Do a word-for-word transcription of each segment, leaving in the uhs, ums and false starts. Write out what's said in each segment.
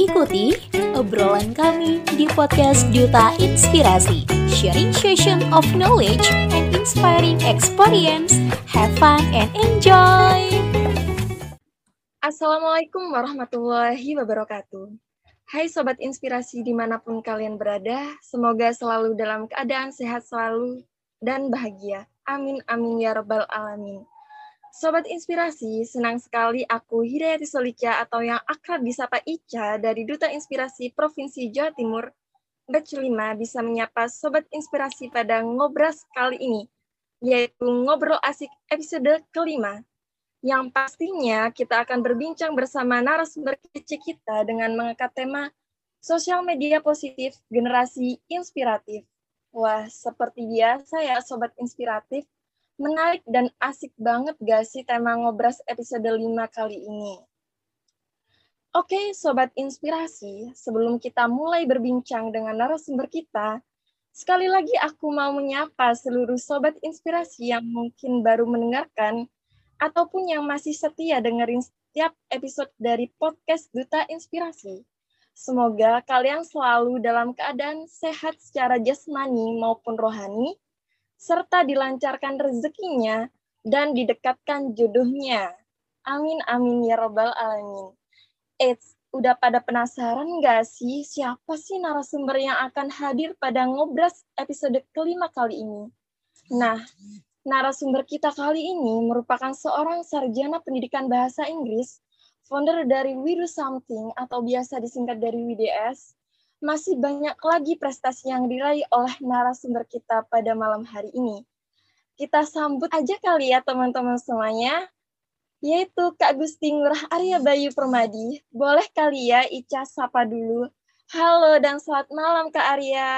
Ikuti obrolan kami di podcast Duta Inspirasi, sharing session of knowledge and inspiring experience. Have fun and enjoy. Assalamualaikum warahmatullahi wabarakatuh. Hai Sobat Inspirasi dimanapun kalian berada, semoga selalu dalam keadaan sehat selalu dan bahagia. Amin, amin, ya rabbal alamin. Sobat Inspirasi, senang sekali aku Hidayati Solicha atau yang akrab disapa Ica dari Duta Inspirasi Provinsi Jawa Timur, Batch lima bisa menyapa Sobat Inspirasi pada Ngobras kali ini, yaitu Ngobrol Asik episode kelima, yang pastinya kita akan berbincang bersama narasumber kece kita dengan mengangkat tema Sosial Media Positif Generasi Inspiratif. Wah, seperti biasa ya Sobat Inspiratif, menarik dan asik banget gak sih tema Ngobras episode lima kali ini? Oke, Sobat Inspirasi, sebelum kita mulai berbincang dengan narasumber kita, sekali lagi aku mau menyapa seluruh Sobat Inspirasi yang mungkin baru mendengarkan ataupun yang masih setia dengerin setiap episode dari podcast Duta Inspirasi. Semoga kalian selalu dalam keadaan sehat secara jasmani maupun rohani, serta dilancarkan rezekinya dan didekatkan jodohnya. Amin, amin, ya rabbal alamin. Eits, udah pada penasaran nggak sih siapa sih narasumber yang akan hadir pada Ngobras episode kelima kali ini? Nah, narasumber kita kali ini merupakan seorang sarjana pendidikan bahasa Inggris, founder dari We Do Something atau biasa disingkat dari W D S. Masih banyak lagi prestasi yang diraih oleh narasumber kita pada malam hari ini. Kita sambut aja kali ya teman-teman semuanya, yaitu Kak Gusti Ngurah Arya Bayu Permadi. Boleh kali ya Ica sapa dulu. Halo dan selamat malam Kak Arya.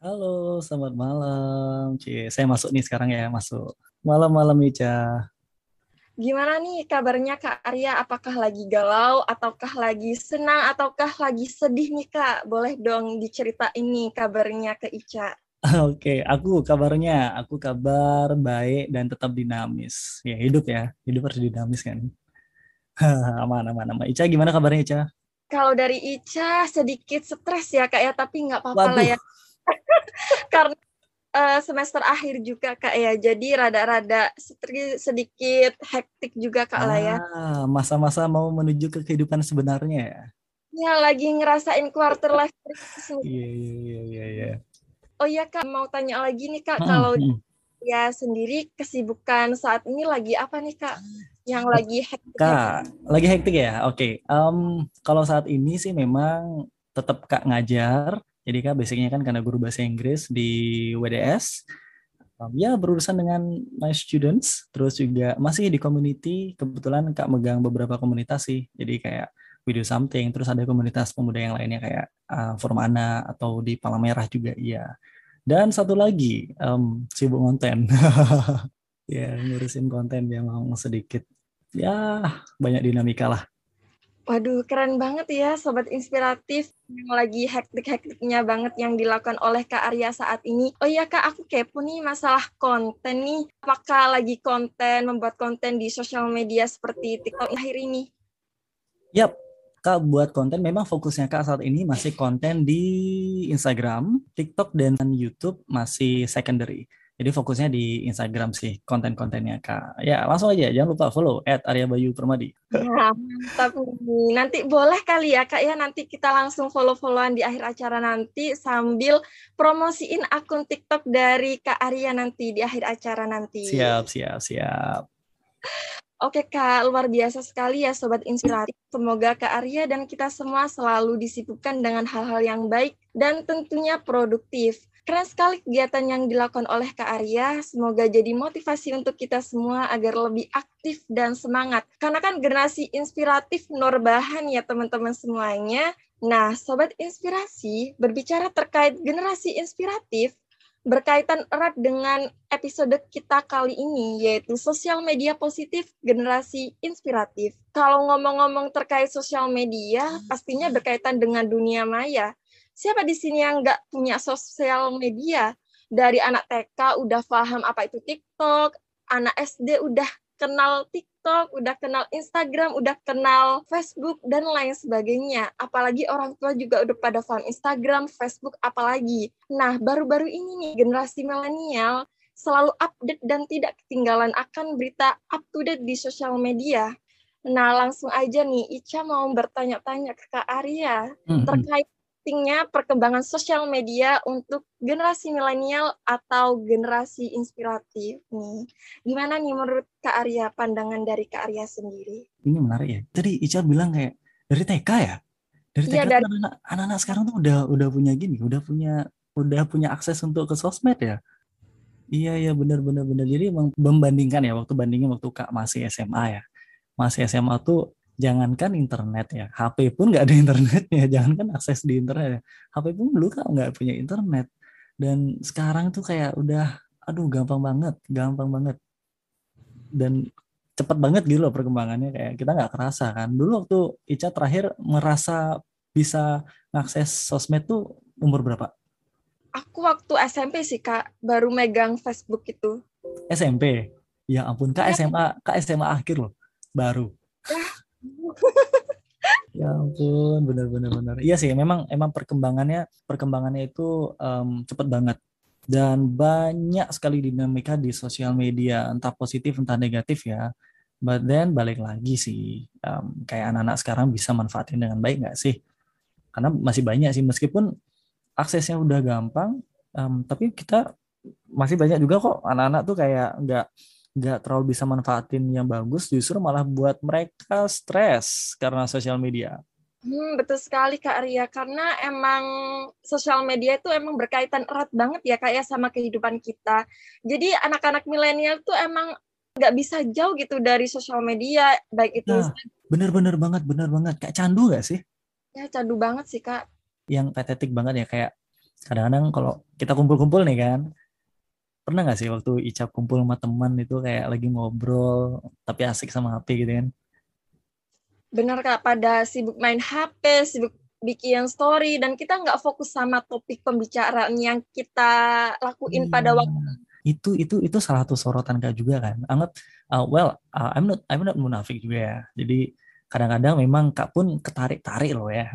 Halo, selamat malam. Cie, saya masuk nih sekarang ya, masuk. Malam-malam Ica. Gimana nih kabarnya Kak Arya? Apakah lagi galau, ataukah lagi senang, ataukah lagi sedih nih Kak? Boleh dong diceritain nih kabarnya ke Ica. Oke, okay. aku kabarnya, aku kabar baik dan tetap dinamis. Ya hidup ya, hidup harus dinamis kan. aman, aman, aman. Ica gimana kabarnya Ica? Kalau dari Ica sedikit stres ya Kak ya, tapi nggak apa-apa lah ya. Karena semester akhir juga Kak ya, jadi rada-rada sedikit hektik juga Kak ah, lah ya. Masa-masa mau menuju ke kehidupan sebenarnya ya? Ya, lagi ngerasain quarter life crisis. Iya, iya, iya, iya. Oh iya Kak, mau tanya lagi nih Kak, hmm. kalau ya sendiri kesibukan saat ini lagi apa nih Kak? Yang lagi hektik? Kak, lagi hektik ya? Oke, okay. um, kalau saat ini sih memang tetap Kak ngajar. Jadi Kak, basicnya kan karena guru bahasa Inggris di W D S, ya berurusan dengan my students, terus juga masih di community, kebetulan Kak megang beberapa komunitas sih, jadi kayak We Do Something, terus ada komunitas pemuda yang lainnya kayak uh, Formana atau di Palang Merah juga, iya. Dan satu lagi, um, sibuk konten, ya ngurusin konten memang sedikit, ya banyak dinamika lah. Waduh, keren banget ya Sobat Inspiratif yang lagi hektik-hektiknya banget yang dilakukan oleh Kak Arya saat ini. Oh iya Kak, aku kepo nih masalah konten nih. Apakah lagi konten, membuat konten di sosial media seperti TikTok akhir ini? Yap, Kak buat konten memang fokusnya Kak saat ini masih konten di Instagram, TikTok, dan YouTube masih secondary. Jadi fokusnya di Instagram sih konten-kontennya Kak. Ya langsung aja, jangan lupa follow at Arya Bayu Permadi. Nah, mantap nih. Nanti boleh kali ya Kak ya, nanti kita langsung follow-followan di akhir acara nanti sambil promosiin akun TikTok dari Kak Arya nanti di akhir acara nanti. Siap, siap, siap. Oke Kak, luar biasa sekali ya Sobat Inspiratif. Semoga Kak Arya dan kita semua selalu disibukkan dengan hal-hal yang baik dan tentunya produktif. Keren sekali kegiatan yang dilakukan oleh Kak Arya, semoga jadi motivasi untuk kita semua agar lebih aktif dan semangat. Karena kan generasi inspiratif norbahan ya teman-teman semuanya. Nah, Sobat Inspirasi, berbicara terkait generasi inspiratif, berkaitan erat dengan episode kita kali ini, yaitu sosial media positif generasi inspiratif. Kalau ngomong-ngomong terkait sosial media, pastinya berkaitan dengan dunia maya. Siapa di sini yang nggak punya sosial media? Dari anak T K udah paham apa itu TikTok, anak S D udah kenal tik TikTok, udah kenal Instagram, udah kenal Facebook, dan lain sebagainya. Apalagi orang tua juga udah pada paham Instagram, Facebook, apalagi. Nah, baru-baru ini nih, generasi milenial selalu update dan tidak ketinggalan akan berita up-to-date di sosial media. Nah, langsung aja nih, Ica mau bertanya-tanya ke Kak Arya mm-hmm. terkait pentingnya perkembangan sosial media untuk generasi milenial atau generasi inspiratif nih. Gimana nih menurut Kak Arya, pandangan dari Kak Arya sendiri? Ini menarik ya. Tadi Ica bilang kayak dari T K ya? Dari T K ya, dari... anak-anak sekarang tuh udah udah punya gini, udah punya udah punya akses untuk ke sosmed ya. Iya iya benar-benar benar. Jadi emang membandingkan ya, waktu bandingin waktu Kak masih S M A ya. Masih S M A tuh jangankan internet ya, H P pun nggak ada internetnya, jangankan akses di internet ya. H P pun dulu kan nggak punya internet. Dan sekarang tuh kayak udah, aduh gampang banget, gampang banget. Dan cepat banget gitu loh perkembangannya, kayak kita nggak kerasa kan. Dulu waktu Ica terakhir merasa bisa ngakses sosmed tuh umur berapa? Aku waktu S M P sih Kak, baru megang Facebook itu. S M P? Ya ampun, Kak S M A, Kak S M A akhir loh, baru. Ya ampun, benar-benar benar. Iya sih, memang emang perkembangannya perkembangannya itu um, cepat banget dan banyak sekali dinamika di sosial media, entah positif entah negatif ya. But then balik lagi sih, um, kayak anak-anak sekarang bisa manfaatin dengan baik nggak sih? Karena masih banyak sih, meskipun aksesnya udah gampang, um, tapi kita masih banyak juga kok anak-anak tuh kayak nggak nggak terlalu bisa manfaatin yang bagus, justru malah buat mereka stres karena sosial media. Hmm, betul sekali Kak Arya, karena emang sosial media itu emang berkaitan erat banget ya Kak ya sama kehidupan kita. Jadi anak-anak milenial tuh emang nggak bisa jauh gitu dari sosial media, baik itu. Nah, bener-bener banget, bener banget. Kayak candu nggak sih? Ya candu banget sih Kak. Yang patetik banget ya, kayak kadang-kadang kalau kita kumpul-kumpul nih kan, pernah nggak sih waktu Ica kumpul sama teman itu kayak lagi ngobrol tapi asik sama H P gitu kan? Benar Kak, pada sibuk main H P, sibuk bikin story, dan kita nggak fokus sama topik pembicaraan yang kita lakuin yeah. pada waktu itu. Itu itu salah satu sorotan Kak juga kan. Anget, uh, well, uh, I'm not I'm not munafik juga ya. Jadi kadang-kadang memang Kak pun ketarik-tarik loh ya.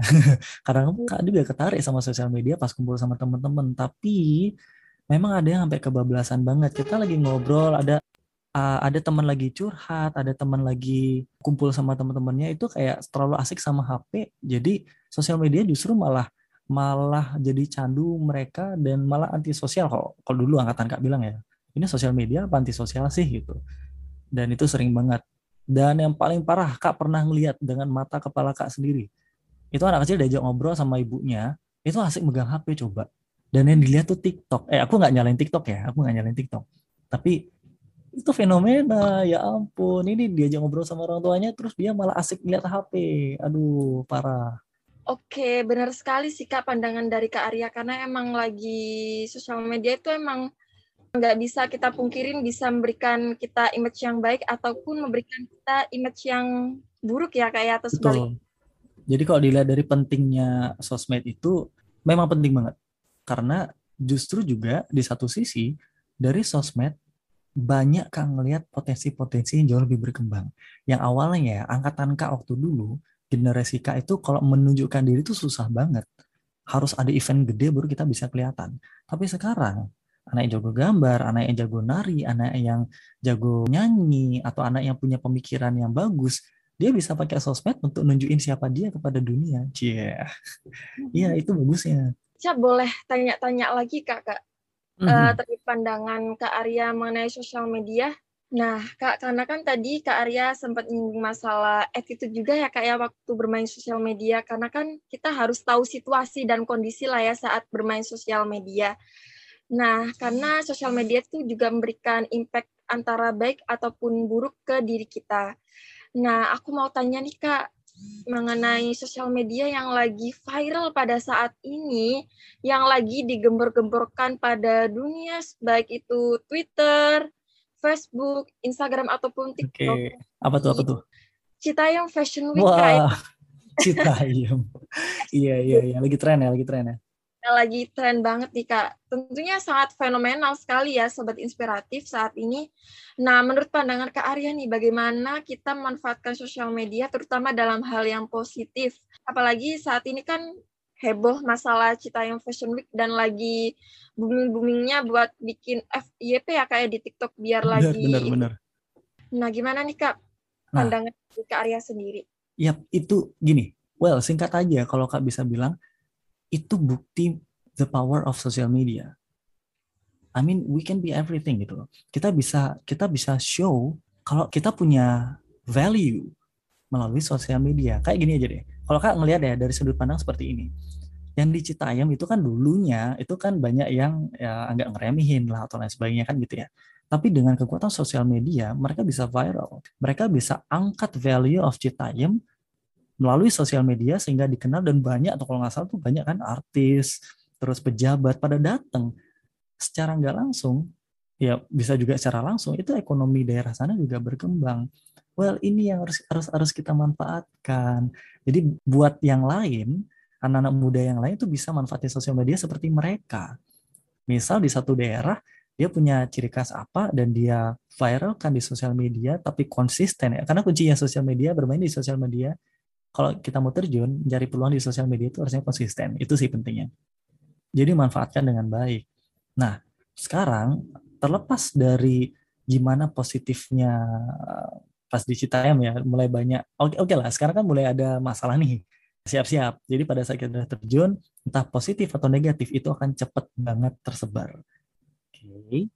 Kadang-kadang Kak juga ketarik sama sosial media pas kumpul sama teman-teman, tapi memang ada yang sampai kebablasan banget. Kita lagi ngobrol, ada uh, ada teman lagi curhat, ada teman lagi kumpul sama teman-temannya, itu kayak terlalu asik sama H P. Jadi sosial media justru malah malah jadi candu mereka dan malah antisosial. Kalau kalau dulu angkatan Kak bilang ya, ini sosial media apa antisosial sih gitu. Dan itu sering banget. Dan yang paling parah Kak pernah ngelihat dengan mata kepala Kak sendiri. Itu anak kecil diajak ngobrol sama ibunya, itu asik megang H P coba. Dan yang dilihat tuh TikTok. Eh, aku nggak nyalain TikTok ya, aku nggak nyalain TikTok. Tapi itu fenomena, ya ampun. Ini diajak ngobrol sama orang tuanya, terus dia malah asik ngeliat H P. Aduh, parah. Oke, benar sekali sih Kak pandangan dari Kak Arya. Karena emang lagi sosial media itu emang nggak bisa kita pungkirin, bisa memberikan kita image yang baik ataupun memberikan kita image yang buruk ya Kak ya, atau sebalik. Jadi kalau dilihat dari pentingnya sosmed itu, memang penting banget. Karena justru juga di satu sisi dari sosmed banyak Kak ngelihat potensi-potensi yang jauh lebih berkembang. Yang awalnya ya, angkatan Kak waktu dulu, generasi Kak itu kalau menunjukkan diri itu susah banget. Harus ada event gede baru kita bisa kelihatan. Tapi sekarang anak yang jago gambar, anak yang jago nari, anak yang jago nyanyi, atau anak yang punya pemikiran yang bagus, dia bisa pakai sosmed untuk nunjukin siapa dia kepada dunia. Iya, yeah. yeah, itu bagusnya. Ica boleh tanya-tanya lagi Kak, Kak. Mm-hmm. Uh, terkait pandangan Kak Arya mengenai sosial media. Nah Kak, karena kan tadi Kak Arya sempat nyinggung masalah attitude juga ya Kak ya waktu bermain sosial media. Karena kan kita harus tahu situasi dan kondisi lah ya saat bermain sosial media. Nah karena sosial media itu juga memberikan impact antara baik ataupun buruk ke diri kita. Nah aku mau tanya nih Kak, mengenai sosial media yang lagi viral pada saat ini, yang lagi digembor-gemborkan pada dunia, baik itu Twitter, Facebook, Instagram, ataupun TikTok. Oke. Apa tuh, apa tuh? Citayam Fashion Week. Wah, Citayam. Iya, iya, iya. Lagi tren ya, lagi tren ya. lagi tren banget nih Kak. Tentunya sangat fenomenal sekali ya Sobat Inspiratif saat ini. Nah, menurut pandangan Kak Arya nih, bagaimana kita memanfaatkan sosial media terutama dalam hal yang positif? Apalagi saat ini kan heboh masalah Citayam Fashion Week dan lagi booming-boomingnya buat bikin F Y P ya kayak di TikTok biar benar, lagi. Benar, benar. Nah, gimana nih Kak pandangan nah, Kak Arya sendiri? Ya, itu gini. Well, singkat aja kalau Kak bisa bilang, itu bukti the power of social media. I mean, we can be everything gitu loh. Kita bisa kita bisa show kalau kita punya value melalui social media. Kayak gini aja deh. Kalau Kak ngelihat ya dari sudut pandang seperti ini. Yang di Citayam itu kan dulunya itu kan banyak yang ya agak ngeremehin lah atau lain sebagainya kan gitu ya. Tapi dengan kekuatan social media, mereka bisa viral. Mereka bisa angkat value of Citayam melalui sosial media sehingga dikenal dan banyak, atau kalau nggak salah tuh banyak kan artis, terus pejabat pada datang secara nggak langsung, ya bisa juga secara langsung, itu ekonomi daerah sana juga berkembang. Well, ini yang harus harus, harus kita manfaatkan. Jadi buat yang lain, anak-anak muda yang lain tuh bisa manfaatin sosial media seperti mereka. Misal di satu daerah, dia punya ciri khas apa dan dia viralkan di sosial media tapi konsisten ya. Karena kuncinya sosial media, bermain di sosial media, kalau kita mau terjun, cari peluang di sosial media itu harusnya konsisten. Itu sih pentingnya. Jadi manfaatkan dengan baik. Nah, sekarang terlepas dari gimana positifnya pas di Citayam ya, mulai banyak, oke oke lah, sekarang kan mulai ada masalah nih. Siap-siap. Jadi pada saat kita terjun, entah positif atau negatif, itu akan cepat banget tersebar. Oke.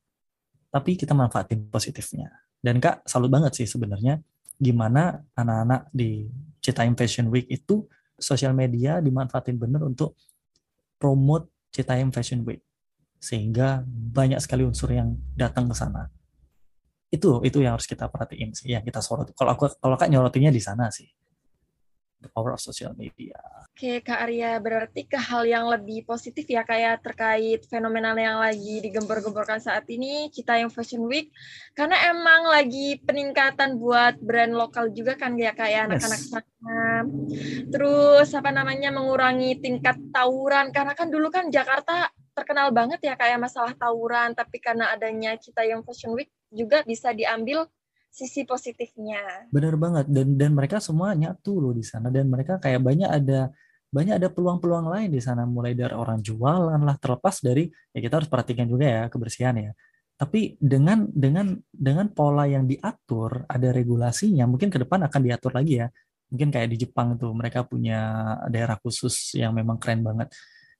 Tapi kita manfaatin positifnya. Dan Kak, salut banget sih sebenarnya gimana anak-anak di Citayam Fashion Week itu sosial media dimanfaatin benar untuk promote Citayam Fashion Week sehingga banyak sekali unsur yang datang ke sana. Itu itu yang harus kita perhatiin sih, yang kita sorot. Kalau aku kalau Kak nyorotinnya di sana sih. The power of social media. Oke Kak Arya, berarti ke hal yang lebih positif ya kayak terkait fenomena yang lagi digempur-gemburkan saat ini, Citayam Fashion Week, karena emang lagi peningkatan buat brand lokal juga kan ya kayak anak-anak sana. Terus apa namanya mengurangi tingkat tawuran, karena kan dulu kan Jakarta terkenal banget ya kayak masalah tawuran, tapi karena adanya Citayam Fashion Week juga bisa diambil sisi positifnya. Benar banget, dan dan mereka semua nyatu loh di sana, dan mereka kayak banyak ada banyak ada peluang-peluang lain di sana, mulai dari orang jualan lah, terlepas dari ya kita harus perhatikan juga ya kebersihan ya. Tapi dengan dengan dengan pola yang diatur, ada regulasinya, mungkin ke depan akan diatur lagi ya. Mungkin kayak di Jepang tuh mereka punya daerah khusus yang memang keren banget.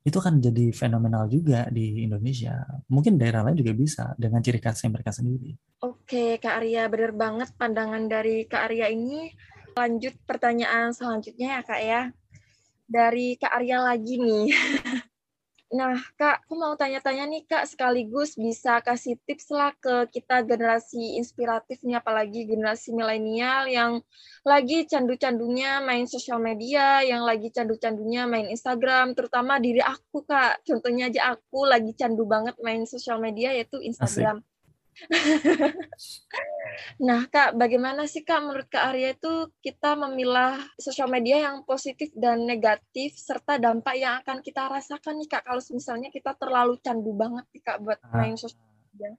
Itu kan jadi fenomenal juga di Indonesia. Mungkin daerah lain juga bisa dengan ciri khasnya mereka sendiri. Oke, Kak Arya, benar banget pandangan dari Kak Arya ini. Lanjut pertanyaan selanjutnya ya, Kak ya. Dari Kak Arya lagi nih. Nah, Kak, aku mau tanya-tanya nih, Kak, sekaligus bisa kasih tips lah ke kita generasi inspiratif nih, apalagi generasi milenial yang lagi candu-candunya main sosial media, yang lagi candu-candunya main Instagram, terutama diri aku, Kak. Contohnya aja aku lagi candu banget main sosial media, yaitu Instagram. Nah, Kak, bagaimana sih, Kak, menurut Kak Arya itu kita memilah sosial media yang positif dan negatif, serta dampak yang akan kita rasakan nih, Kak, kalau misalnya kita terlalu candu banget nih, Kak, buat main sosial media?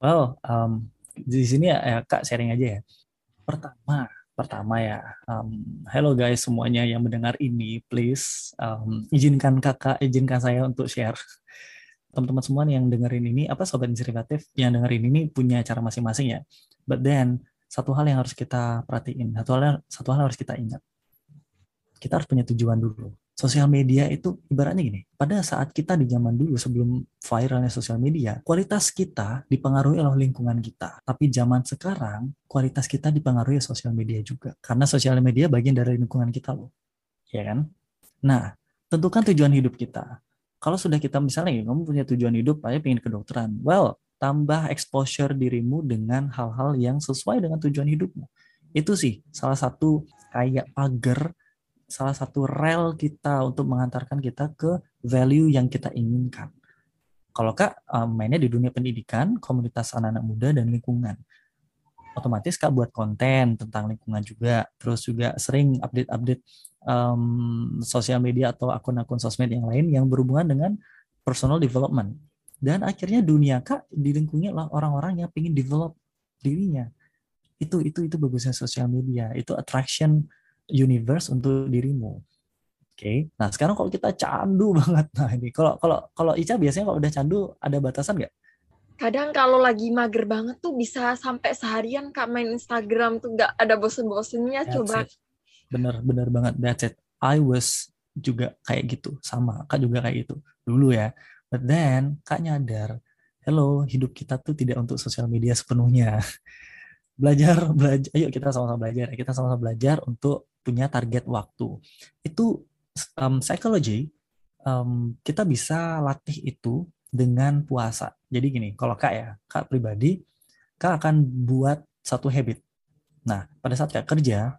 Well, um, di sini ya, Kak, sharing aja ya. Pertama, pertama ya, um, hello guys semuanya yang mendengar ini, please, um, izinkan kakak, izinkan saya untuk share. Teman-teman semua yang dengerin ini, apa sobat inspiratif yang dengerin ini punya cara masing-masing ya. But then, satu hal yang harus kita perhatiin, satu hal, satu hal harus kita ingat. Kita harus punya tujuan dulu. Sosial media itu ibaratnya gini, pada saat kita di zaman dulu sebelum viralnya sosial media, kualitas kita dipengaruhi oleh lingkungan kita. Tapi zaman sekarang, kualitas kita dipengaruhi sosial media juga. Karena sosial media bagian dari lingkungan kita loh. Iya kan? Nah, tentukan tujuan hidup kita. Kalau sudah kita misalnya, kamu punya tujuan hidup, saya pengen kedokteran. Well, tambah exposure dirimu dengan hal-hal yang sesuai dengan tujuan hidupmu. Itu sih salah satu kayak pagar, salah satu rel kita untuk mengantarkan kita ke value yang kita inginkan. Kalau Kak, mainnya di dunia pendidikan, komunitas anak-anak muda, dan lingkungan. otomatis Kak buat konten tentang lingkungan juga, terus juga sering update-update um, sosial media atau akun-akun sosmed yang lain yang berhubungan dengan personal development. Dan akhirnya dunia Kak dilingkungi orang-orang yang ingin develop dirinya. Itu itu itu bagusnya sosial media, itu attraction universe untuk dirimu. Oke. Okay. Nah, sekarang kalau kita candu banget, nah ini kalau kalau kalau Ica biasanya kalau udah candu ada batasan nggak? Kadang kalau lagi mager banget tuh bisa sampai seharian Kak main Instagram tuh, nggak ada bosen-bosennya. That's coba. It. Bener, bener banget. That's it. I was juga kayak gitu. Sama, Kak juga kayak gitu. Dulu ya. But then, Kak nyadar, hello, hidup kita tuh tidak untuk sosial media sepenuhnya. Belajar, belajar. Ayo kita sama-sama belajar. Kita sama-sama belajar untuk punya target waktu. Itu um, psychology, um, kita bisa latih itu dengan puasa. Jadi gini, kalau Kak ya, Kak pribadi, Kak akan buat satu habit. Nah, pada saat Kak kerja,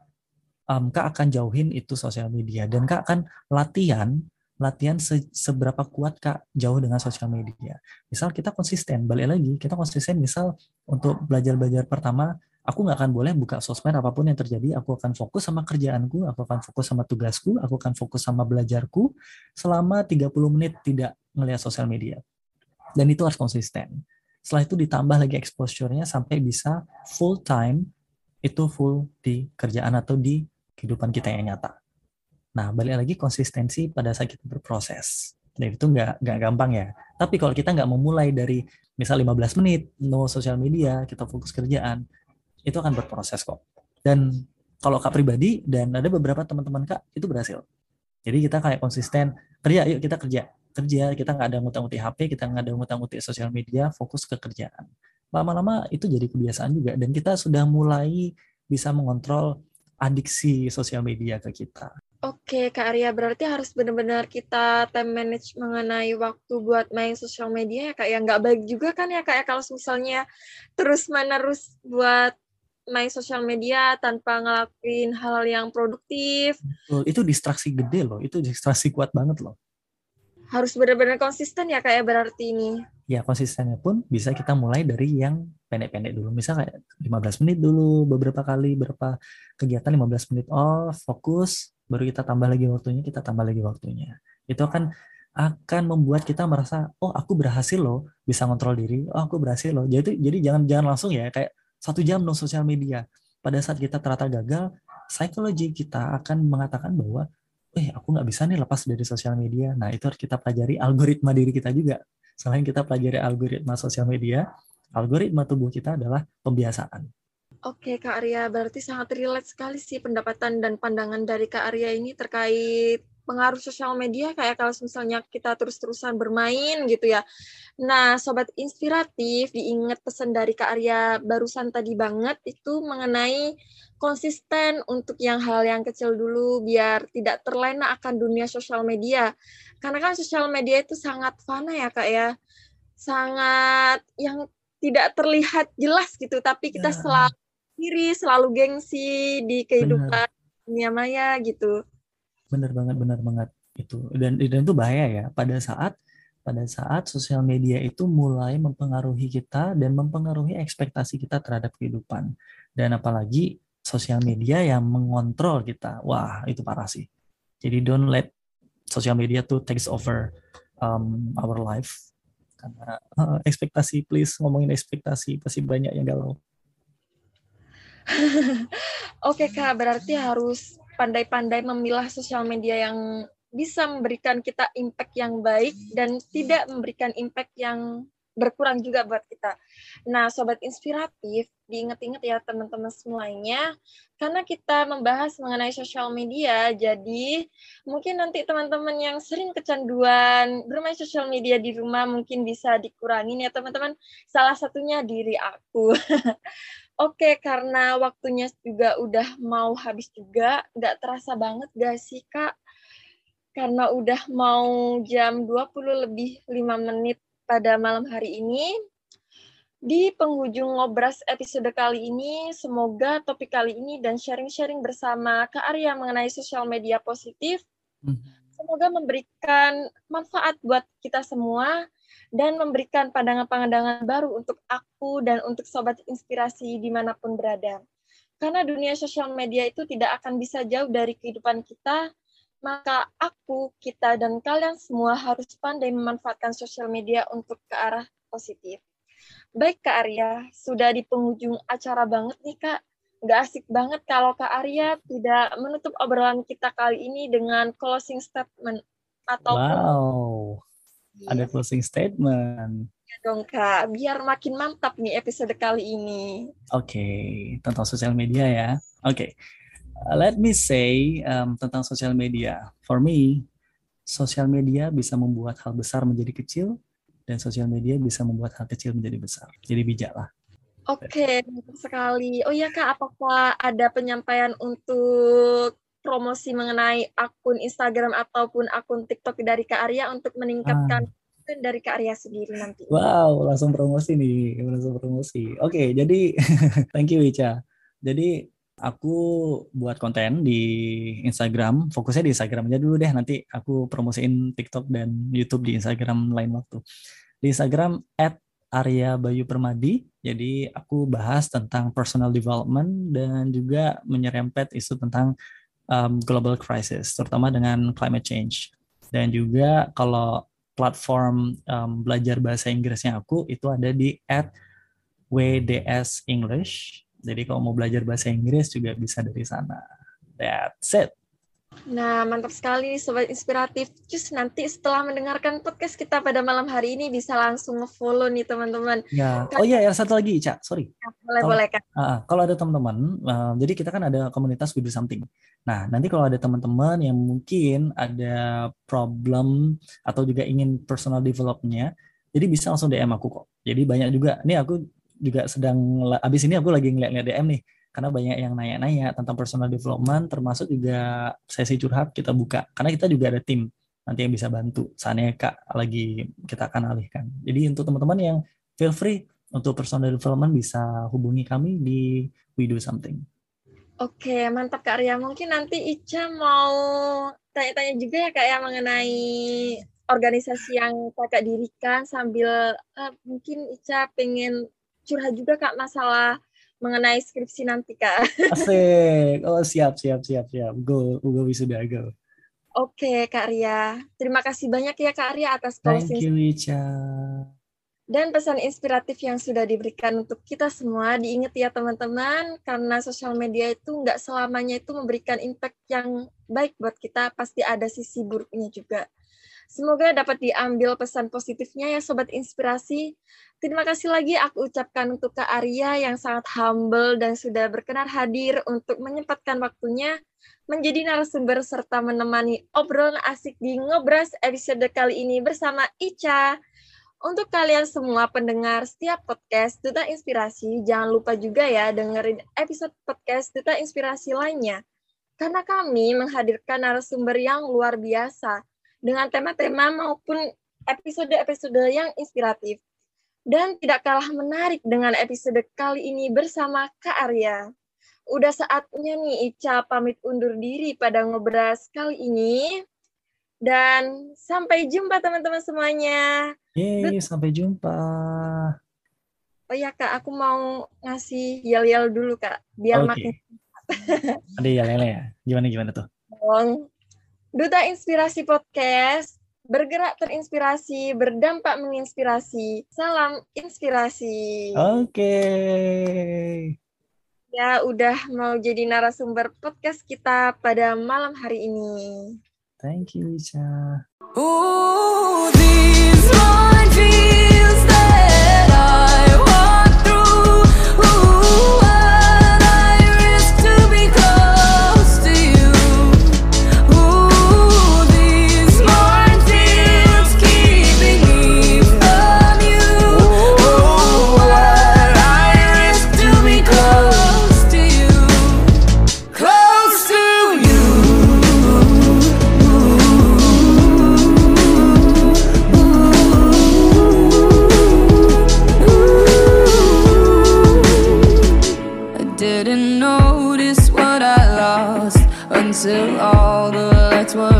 um, Kak akan jauhin itu sosial media. Dan Kak akan latihan, latihan se- seberapa kuat Kak jauh dengan sosial media. Misal kita konsisten, balik lagi, kita konsisten misal untuk belajar-belajar pertama, aku nggak akan boleh buka sosmed apapun yang terjadi, aku akan fokus sama kerjaanku, aku akan fokus sama tugasku, aku akan fokus sama belajarku, selama tiga puluh menit tidak ngelihat sosial media. Dan itu harus konsisten. Setelah itu ditambah lagi exposure-nya sampai bisa full time, itu full di kerjaan atau di kehidupan kita yang nyata. Nah, balik lagi konsistensi pada saat kita berproses. Dan itu nggak nggak gampang ya. Tapi kalau kita nggak memulai dari misal lima belas menit, no social media, kita fokus kerjaan, itu akan berproses kok. Dan kalau Kak pribadi, dan ada beberapa teman-teman Kak, itu berhasil. Jadi kita kayak konsisten, kerja, yuk kita kerja. kerja, kita nggak ada ngutang-nguti H P, kita nggak ada ngutang-nguti sosial media, fokus ke kerjaan. Lama-lama itu jadi kebiasaan juga, dan kita sudah mulai bisa mengontrol adiksi sosial media ke kita. Oke, Kak Arya, berarti harus benar-benar kita time manage mengenai waktu buat main sosial media ya, Kak. Ya, nggak baik juga kan ya, Kak, ya, kalau misalnya terus-menerus buat main sosial media tanpa ngelakuin hal-hal yang produktif. Betul, itu distraksi gede loh, itu distraksi kuat banget loh. Harus benar-benar konsisten ya kayak berarti ini. Ya konsistennya pun bisa kita mulai dari yang pendek-pendek dulu. Misal kayak lima belas menit dulu, beberapa kali, berapa kegiatan lima belas menit off, fokus, baru kita tambah lagi waktunya, kita tambah lagi waktunya. Itu akan akan membuat kita merasa, oh aku berhasil loh, bisa ngontrol diri, oh aku berhasil loh. Jadi jadi jangan jangan langsung ya kayak satu jam no sosial media. Pada saat kita ternyata gagal, psikologi kita akan mengatakan bahwa eh aku nggak bisa nih lepas dari sosial media. Nah itu harus kita pelajari algoritma diri kita juga. Selain kita pelajari algoritma sosial media, algoritma tubuh kita adalah pembiasaan. Oke Kak Arya, berarti sangat relate sekali sih pendapatan dan pandangan dari Kak Arya ini terkait pengaruh sosial media kayak kalau misalnya kita terus-terusan bermain gitu ya. Nah, Sobat Inspiratif, diingat pesan dari Kak Arya barusan tadi banget itu mengenai konsisten untuk yang hal yang kecil dulu biar tidak terlena akan dunia sosial media. Karena kan sosial media itu sangat fana ya Kak ya. Sangat yang tidak terlihat jelas gitu, tapi kita ya. selalu diri, selalu gengsi di kehidupan Benar. dunia maya gitu. benar banget benar banget itu dan dan itu bahaya ya pada saat pada saat sosial media itu mulai mempengaruhi kita dan mempengaruhi ekspektasi kita terhadap kehidupan, dan apalagi sosial media yang mengontrol kita, wah itu parah sih. Jadi don't let sosial media to takes over um, our life karena uh, ekspektasi, please ngomongin ekspektasi, pasti banyak yang galau. Oke Kak, berarti harus pandai-pandai memilah sosial media yang bisa memberikan kita impact yang baik dan tidak memberikan impact yang berkurang juga buat kita. Nah, Sobat Inspiratif, diingat-ingat ya teman-teman semuanya, karena kita membahas mengenai sosial media, jadi mungkin nanti teman-teman yang sering kecanduan bermain sosial media di rumah mungkin bisa dikurangin ya teman-teman, salah satunya diri aku. Oke, karena waktunya juga udah mau habis juga, nggak terasa banget gak sih, Kak? Karena udah mau jam dua puluh lebih lima menit pada malam hari ini. Di penghujung Ngobras episode kali ini, semoga topik kali ini dan sharing-sharing bersama Kak Arya mengenai sosial media positif, semoga memberikan manfaat buat kita semua dan memberikan pandangan-pandangan baru untuk aku dan untuk sobat inspirasi dimanapun berada. Karena dunia sosial media itu tidak akan bisa jauh dari kehidupan kita, maka aku, kita, dan kalian semua harus pandai memanfaatkan sosial media untuk ke arah positif. Baik Kak Arya, sudah di penghujung acara banget nih Kak. Nggak asik banget kalau Kak Arya tidak menutup obrolan kita kali ini dengan closing statement. Ataupun... Wow, ada closing statement. Ya dong Kak, biar makin mantap nih episode kali ini. Oke, okay, tentang sosial media ya. Oke. Okay. Uh, let me say um, tentang sosial media. For me, sosial media bisa membuat hal besar menjadi kecil, dan sosial media bisa membuat hal kecil menjadi besar. Jadi bijaklah. Oke, okay, sekali. Oh iya Kak, apakah ada penyampaian untuk promosi mengenai akun Instagram ataupun akun TikTok dari Kak Arya untuk meningkatkan ah. dari Kak Arya sendiri nanti? Wow, langsung promosi nih, langsung promosi. Oke, okay, jadi thank you Ica. Jadi aku buat konten di Instagram, fokusnya di Instagram aja dulu deh, nanti aku promosiin TikTok dan YouTube di Instagram lain waktu. Di Instagram at Arya Bayu Permadi, jadi aku bahas tentang personal development dan juga menyerempet isu tentang um, global crisis, terutama dengan climate change. Dan juga kalau platform um, belajar bahasa Inggrisnya aku, itu ada di at W D S English. Jadi kalau mau belajar bahasa Inggris juga bisa dari sana. That's it. Nah, mantap sekali Sobat Inspiratif. Cus, nanti setelah mendengarkan podcast kita pada malam hari ini bisa langsung nge-follow nih teman-teman. Ya. Oh iya, ada satu lagi Ica, sorry. Ya, boleh-boleh Kak. Uh, kalau ada teman-teman, uh, jadi kita kan ada komunitas We Do Something. Nah, nanti kalau ada teman-teman yang mungkin ada problem atau juga ingin personal develop-nya, jadi bisa langsung D M aku kok. Jadi banyak juga, nih aku juga sedang, abis ini aku lagi ngeliat-ngeliat D M nih, karena banyak yang nanya-nanya tentang personal development, termasuk juga sesi curhat kita buka, karena kita juga ada tim nanti yang bisa bantu, saatnya Kak lagi kita akan alihkan. Jadi untuk teman-teman yang feel free untuk personal development bisa hubungi kami di We Do Something. Oke, mantap Kak Arya, mungkin nanti Ica mau tanya-tanya juga ya Kak ya mengenai organisasi yang Kakak dirikan, sambil uh, mungkin Ica pengen curhat juga Kak masalah mengenai skripsi nanti Kak. Asik. Oh siap siap siap siap. Go go wisuda go. Oke okay, Kak Ria. Terima kasih banyak ya Kak Ria atas closing. Thank you Ica. Dan pesan inspiratif yang sudah diberikan untuk kita semua, diingat ya teman-teman, karena sosial media itu nggak selamanya itu memberikan impact yang baik buat kita, pasti ada sisi buruknya juga. Semoga dapat diambil pesan positifnya ya Sobat Inspirasi. Terima kasih lagi aku ucapkan untuk Kak Arya yang sangat humble dan sudah berkenan hadir untuk menyempatkan waktunya menjadi narasumber serta menemani obrolan asik di Ngobras episode kali ini bersama Ica. Untuk kalian semua pendengar setiap podcast Duta Inspirasi, jangan lupa juga ya dengerin episode podcast Duta Inspirasi lainnya. Karena kami menghadirkan narasumber yang luar biasa dengan tema-tema maupun episode-episode yang inspiratif. Dan tidak kalah menarik dengan episode kali ini bersama Kak Arya. Udah saatnya nih Ica pamit undur diri pada Ngobras kali ini. Dan sampai jumpa teman-teman semuanya. Yeay, sampai jumpa. Oh ya Kak, aku mau ngasih yel-yel dulu Kak. Biar okay. makin Ada yel-yelnya ya? Gimana-gimana tuh? Dong. Duta Inspirasi Podcast, bergerak terinspirasi, berdampak menginspirasi. Salam inspirasi. Oke. Okay. Ya, udah mau jadi narasumber podcast kita pada malam hari ini. Thank you, Ica. Ooh, these minefields that I walk through. Ooh. Till all the lights were